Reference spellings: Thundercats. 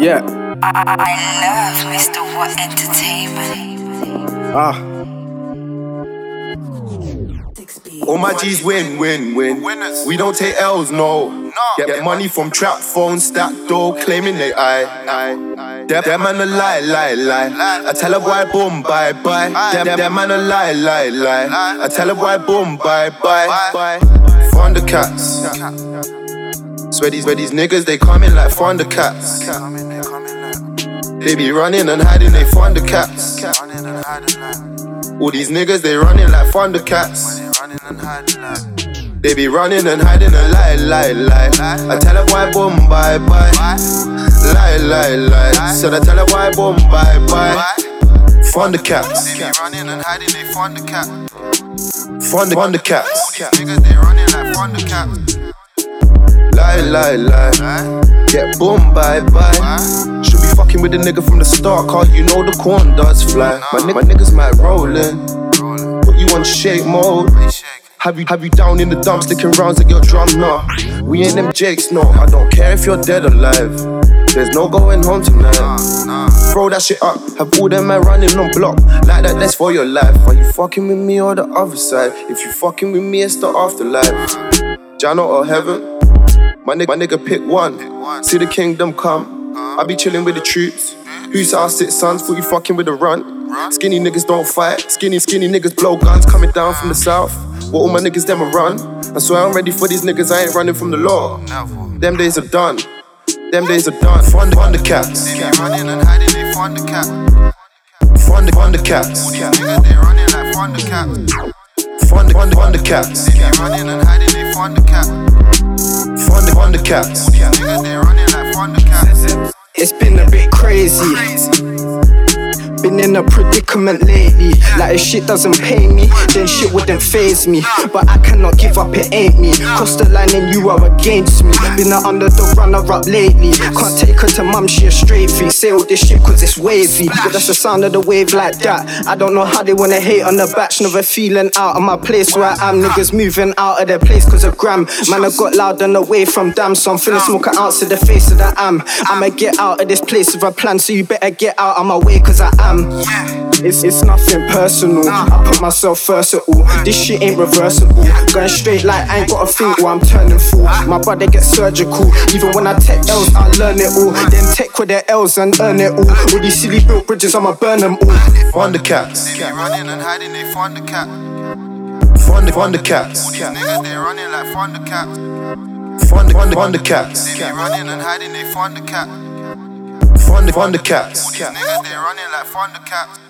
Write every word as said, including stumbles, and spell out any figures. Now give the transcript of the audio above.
Yeah. I, I love Mister W O T Entertainment. Ah. All my G's win, win, win. We don't take L's, no. Get money from trap phones, stack dough, claiming they I. Them man a lie, lie, lie. I tell her why, boom, bye, bye. Them man a lie, lie, lie. I tell her why, boom, bye, bye. Thundercats. Swear these, swear these niggas, they coming like Thundercats. They be running and hiding, they Thundercats. All these niggas, they running like Thundercats. They be running and hiding and lie, lie, lie. I tell her why, boom, bye, bye. Lie, lie, lie. So I tell her why, boom, bye, bye. Thundercats. They be running and hiding, they Thundercats. Thundercats. All these niggas, they running like Thundercats. Lie, lie, lie. Get boom, bye, bye. Should be fucking with a nigga from the start, cause you know the corn does fly. My, n- my niggas might rollin', put you on shake mode. Have you, have you down in the dumps, sticking rounds at your drum, nah. We ain't them jakes, no. I don't care if you're dead or alive. There's no going home tonight. Throw that shit up, have all them men running on block. Like that, that's for your life. Are you fucking with me or the other side? If you fucking with me, it's the afterlife. Jannah or heaven? My nigga, my nigga, pick one. See the kingdom come. I be chilling with the troops. Who's our six sons? Thought you fucking with a run. Skinny niggas don't fight. Skinny, skinny niggas blow guns coming down from the south. But all my niggas, them a run. I swear I'm ready for these niggas. I ain't running from the law. Them days are done. Them days are done. Thundercats. They be running and hiding. They Thundercats. Thundercats. All these niggas, they running like Thundercats. Thundercats. They be running and hiding. They Thundercats. Thunder, Thundercats. It's been a bit crazy. Been in a predicament lately. Like if shit doesn't pay me, then shit wouldn't faze me. But I cannot give up, it ain't me. Cross the line and you are against me. Been an underdog runner-up lately. Can't take her to mum, she a straight freak. Say all this shit cause it's wavy. But that's the sound of the wave like that. I don't know how they wanna hate on the batch. Never feeling out of my place where I am. Niggas moving out of their place cause of gram. Man, I got loud and away from damn. So I'm finna smoke an ounce of the face of the am. I'ma get out of this place with a plan. So you better get out of my way cause I am. Yeah. It's, it's nothing personal. Nah. I put myself first at all. This shit ain't reversible. Yeah. Going straight like I ain't got a thing, or I'm turning full. Uh. My brother gets surgical. Even when I take L's, I learn it all. Uh. Then take with their L's and earn it all. Uh. All these silly built bridges, I'ma burn them all. Thundercats. They be running and hiding, they Thundercats. Thunder, Thundercats. All these niggas, they running like Thundercats. Thunder, Thundercats. They be running and hiding, they Thundercats. Thundercats. All these niggas, they running like Thundercats.